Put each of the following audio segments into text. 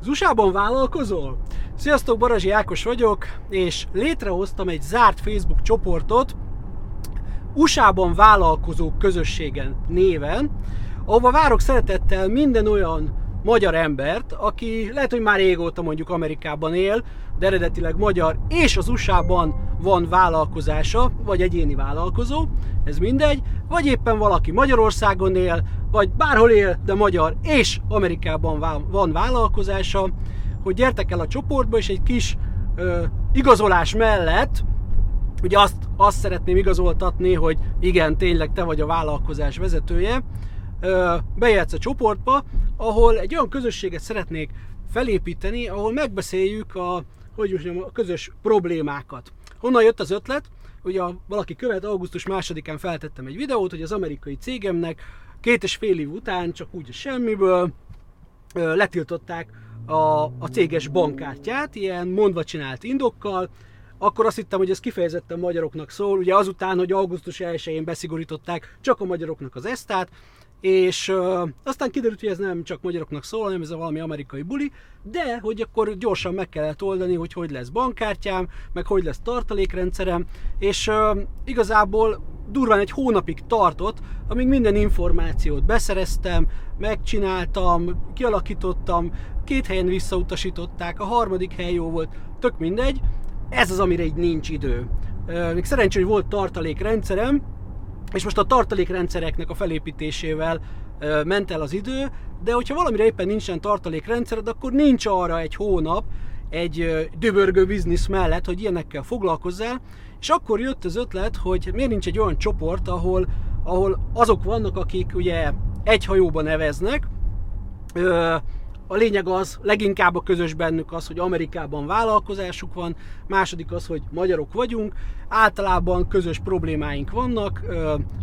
Az USA-ban vállalkozol? Sziasztok, Barazsi Ákos vagyok, és létrehoztam egy zárt Facebook csoportot USA-ban vállalkozók közösségen néven, ahova várok szeretettel minden olyan magyar embert, aki lehet, hogy már régóta mondjuk Amerikában él, de eredetileg magyar, és az USA-ban van vállalkozása, vagy egyéni vállalkozó, ez mindegy, vagy éppen valaki Magyarországon él, vagy bárhol él, de magyar, és Amerikában van vállalkozása, hogy gyertek el a csoportba, és egy kis igazolás mellett, ugye azt szeretném igazoltatni, hogy igen, tényleg te vagy a vállalkozás vezetője, bejöhetsz a csoportba, ahol egy olyan közösséget szeretnék felépíteni, ahol megbeszéljük a közös problémákat. Honnan jött az ötlet? Ugye valaki követ, augusztus 2-án feltettem egy videót, hogy az amerikai cégemnek 2,5 év után, csak úgy semmiből, letiltották a céges bankkártyát, ilyen mondva csinált indokkal. Akkor azt hittem, hogy ez kifejezetten magyaroknak szól, ugye azután, hogy augusztus 1-én beszigorították csak a magyaroknak az ESTA-t, és aztán kiderült, hogy ez nem csak magyaroknak szól, hanem ez a valami amerikai buli, de hogy akkor gyorsan meg kellett oldani, hogy hogy lesz bankkártyám, meg hogy lesz tartalékrendszerem, és igazából durván egy hónapig tartott, amíg minden információt beszereztem, megcsináltam, kialakítottam, 2 helyen visszautasították, a 3. hely jó volt, tök mindegy. Ez az, amire így nincs idő. Még szerencsé, hogy volt tartalékrendszerem, és most a tartalékrendszereknek a felépítésével ment el az idő, de hogyha valamire éppen nincsen tartalékrendszered, akkor nincs arra egy hónap, egy dübörgő biznisz mellett, hogy ilyenekkel foglalkozzál, és akkor jött az ötlet, hogy miért nincs egy olyan csoport, ahol azok vannak, akik ugye egy hajóban neveznek. A lényeg az, leginkább a közös bennük az, hogy Amerikában vállalkozásuk van, második az, hogy magyarok vagyunk, általában közös problémáink vannak,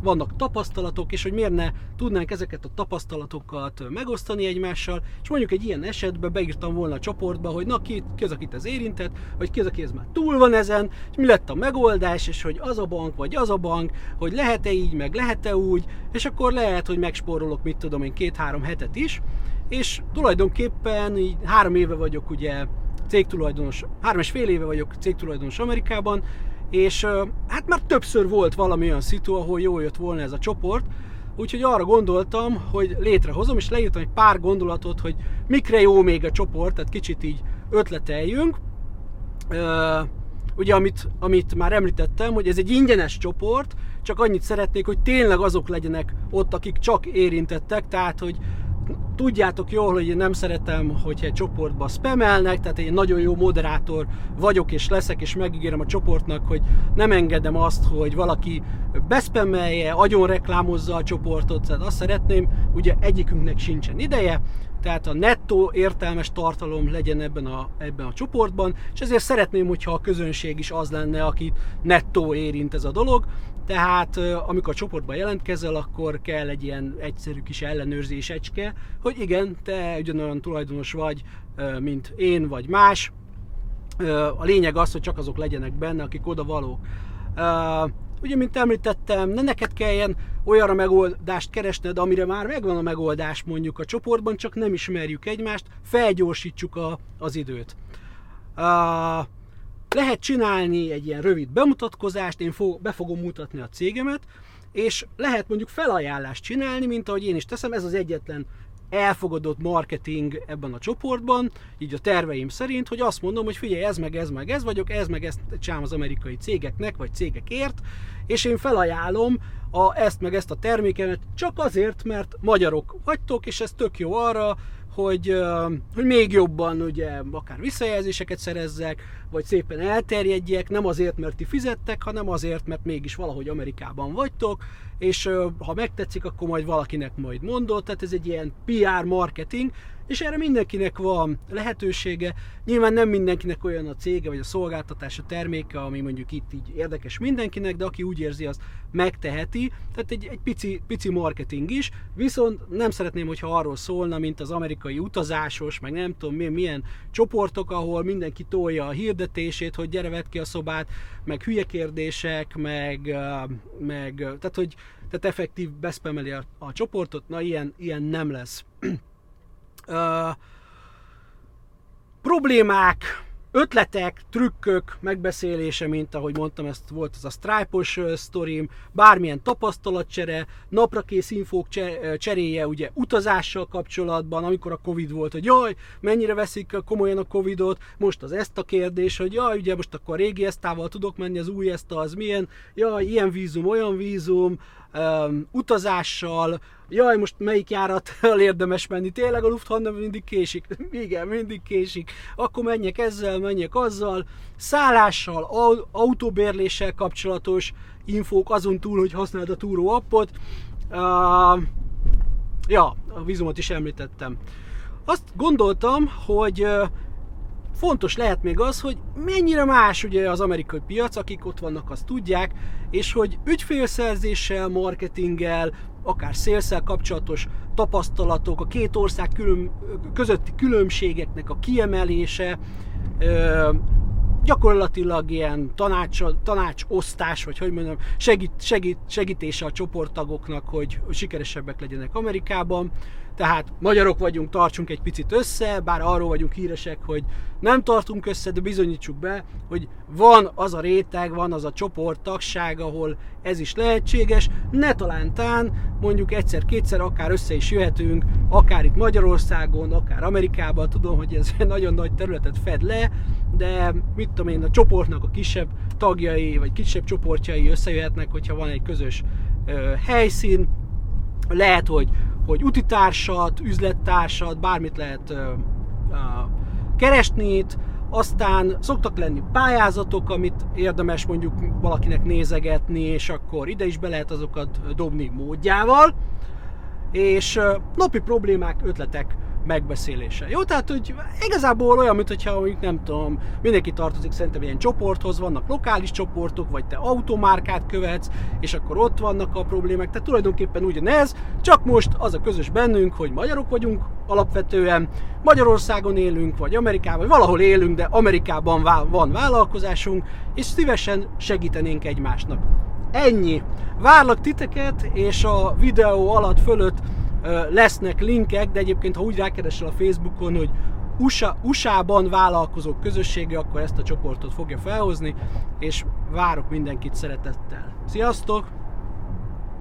vannak tapasztalatok, és hogy miért ne tudnánk ezeket a tapasztalatokat megosztani egymással, és mondjuk egy ilyen esetben beírtam volna a csoportba, hogy na ki az, akit ez érintett, vagy ki az, aki ez már túl van ezen, és mi lett a megoldás, és hogy az a bank, vagy az a bank, hogy lehet-e így, meg lehet-e úgy, és akkor lehet, hogy megspórolok, mit tudom én, 2-3 hetet is. És tulajdonképpen így 3 éve vagyok ugye cégtulajdonos, 3,5 éve vagyok cégtulajdonos Amerikában, és hát már többször volt valami olyan szitu, ahol jól jött volna ez a csoport, úgyhogy arra gondoltam, hogy létrehozom, és leírtam egy pár gondolatot, hogy mikre jó még a csoport, tehát kicsit így ötleteljünk. Ugye amit már említettem, hogy ez egy ingyenes csoport, csak annyit szeretnék, hogy tényleg azok legyenek ott, akik csak érintettek, tehát hogy tudjátok jól, hogy én nem szeretem, hogyha egy csoportba spamelnek, tehát én nagyon jó moderátor vagyok és leszek, és megígérem a csoportnak, hogy nem engedem azt, hogy valaki bespamelje, agyon reklámozza a csoportot, tehát azt szeretném, ugye egyikünknek sincsen ideje, tehát a nettó értelmes tartalom legyen ebben a csoportban, és ezért szeretném, hogyha a közönség is az lenne, akit nettó érint ez a dolog. Tehát amikor a csoportban jelentkezel, akkor kell egy ilyen egyszerű kis ellenőrzésecske, hogy igen, te ugyanolyan tulajdonos vagy, mint én vagy más. A lényeg az, hogy csak azok legyenek benne, akik oda valók. Ugye, mint említettem, ne neked kelljen olyanra megoldást keresned, amire már megvan a megoldás mondjuk a csoportban, csak nem ismerjük egymást, felgyorsítsuk az időt. Lehet csinálni egy ilyen rövid bemutatkozást, én be fogom mutatni a cégemet, és lehet mondjuk felajánlást csinálni, mint ahogy én is teszem, ez az egyetlen elfogadott marketing ebben a csoportban, így a terveim szerint, hogy azt mondom, hogy figyelj, ez meg ez vagyok, ez meg ezt csinálom az amerikai cégeknek, vagy cégekért, és én felajánlom ezt meg ezt a termékemet csak azért, mert magyarok vagytok, és ez tök jó arra, hogy még jobban ugye, akár visszajelzéseket szerezzek, vagy szépen elterjedjek, nem azért, mert ti fizettek, hanem azért, mert mégis valahogy Amerikában vagytok, és ha megtetszik, akkor majd valakinek majd mondod, tehát ez egy ilyen PR marketing, és erre mindenkinek van lehetősége. Nyilván nem mindenkinek olyan a cége, vagy a szolgáltatása, terméke, ami mondjuk itt így érdekes mindenkinek, de aki úgy érzi, az megteheti. Tehát egy pici marketing is, viszont nem szeretném, hogyha arról szólna, mint az amerikai utazásos, meg nem tudom milyen csoportok, ahol mindenki tolja a hirdetését, hogy gyere, vedd ki a szobát, meg hülye kérdések, meg tehát effektív beszpemeli a csoportot, na ilyen nem lesz. problémák, ötletek, trükkök, megbeszélése, mint ahogy mondtam, ezt volt az a Stripe-os sztorim, bármilyen tapasztalatcsere, naprakész infók cseréje ugye utazással kapcsolatban, amikor a Covid volt, hogy jaj, mennyire veszik komolyan a Covidot, most az ESTA kérdés, hogy jaj, ugye most akkor a régi ESTA-val tudok menni, az új ESTA az milyen, jaj, ilyen vízum, olyan vízum, utazással, jaj, most melyik járattal érdemes menni, tényleg a Lufthansa mindig késik, igen, mindig késik, akkor menjek ezzel, menjek azzal, szállással, autóbérléssel kapcsolatos infók, azon túl, hogy használd a túró appot, a vízumot is említettem. Azt gondoltam, hogy fontos lehet még az, hogy mennyire más ugye az amerikai piac, akik ott vannak, azt tudják, és hogy ügyfélszerzéssel, marketinggel, akár szélszel kapcsolatos tapasztalatok, a két ország közötti különbségeknek a kiemelése, gyakorlatilag ilyen tanácsosztás, vagy hogy mondjam, segítése a csoporttagoknak, hogy sikeresebbek legyenek Amerikában. Tehát magyarok vagyunk, tartsunk egy picit össze, bár arról vagyunk híresek, hogy nem tartunk össze, de bizonyítsuk be, hogy van az a réteg, van az a csoporttagság, ahol ez is lehetséges, ne talántán, mondjuk egyszer-kétszer akár össze is jöhetünk, akár itt Magyarországon, akár Amerikában, tudom, hogy ez nagyon nagy területet fed le, de mit tudom én, a csoportnak a kisebb tagjai, vagy kisebb csoportjai összejöhetnek, hogyha van egy közös helyszín, lehet, hogy utitársat, üzlettársat, bármit lehet keresni itt, aztán szoktak lenni pályázatok, amit érdemes mondjuk valakinek nézegetni, és akkor ide is be lehet azokat dobni módjával, és napi problémák, ötletek megbeszélése. Jó, tehát hogy igazából olyan, mintha nem tudom, mindenki tartozik szerintem ilyen csoporthoz, vannak lokális csoportok, vagy te automárkát követsz, és akkor ott vannak a problémák, tehát tulajdonképpen ugyanez, csak most az a közös bennünk, hogy magyarok vagyunk alapvetően, Magyarországon élünk, vagy Amerikában, vagy valahol élünk, de Amerikában van vállalkozásunk, és szívesen segítenénk egymásnak. Ennyi. Várlak titeket, és a videó alatt fölött lesznek linkek, de egyébként ha úgy rákeresel a Facebookon, hogy USA-ban vállalkozók közössége, akkor ezt a csoportot fogja felhozni, és várok mindenkit szeretettel. Sziasztok!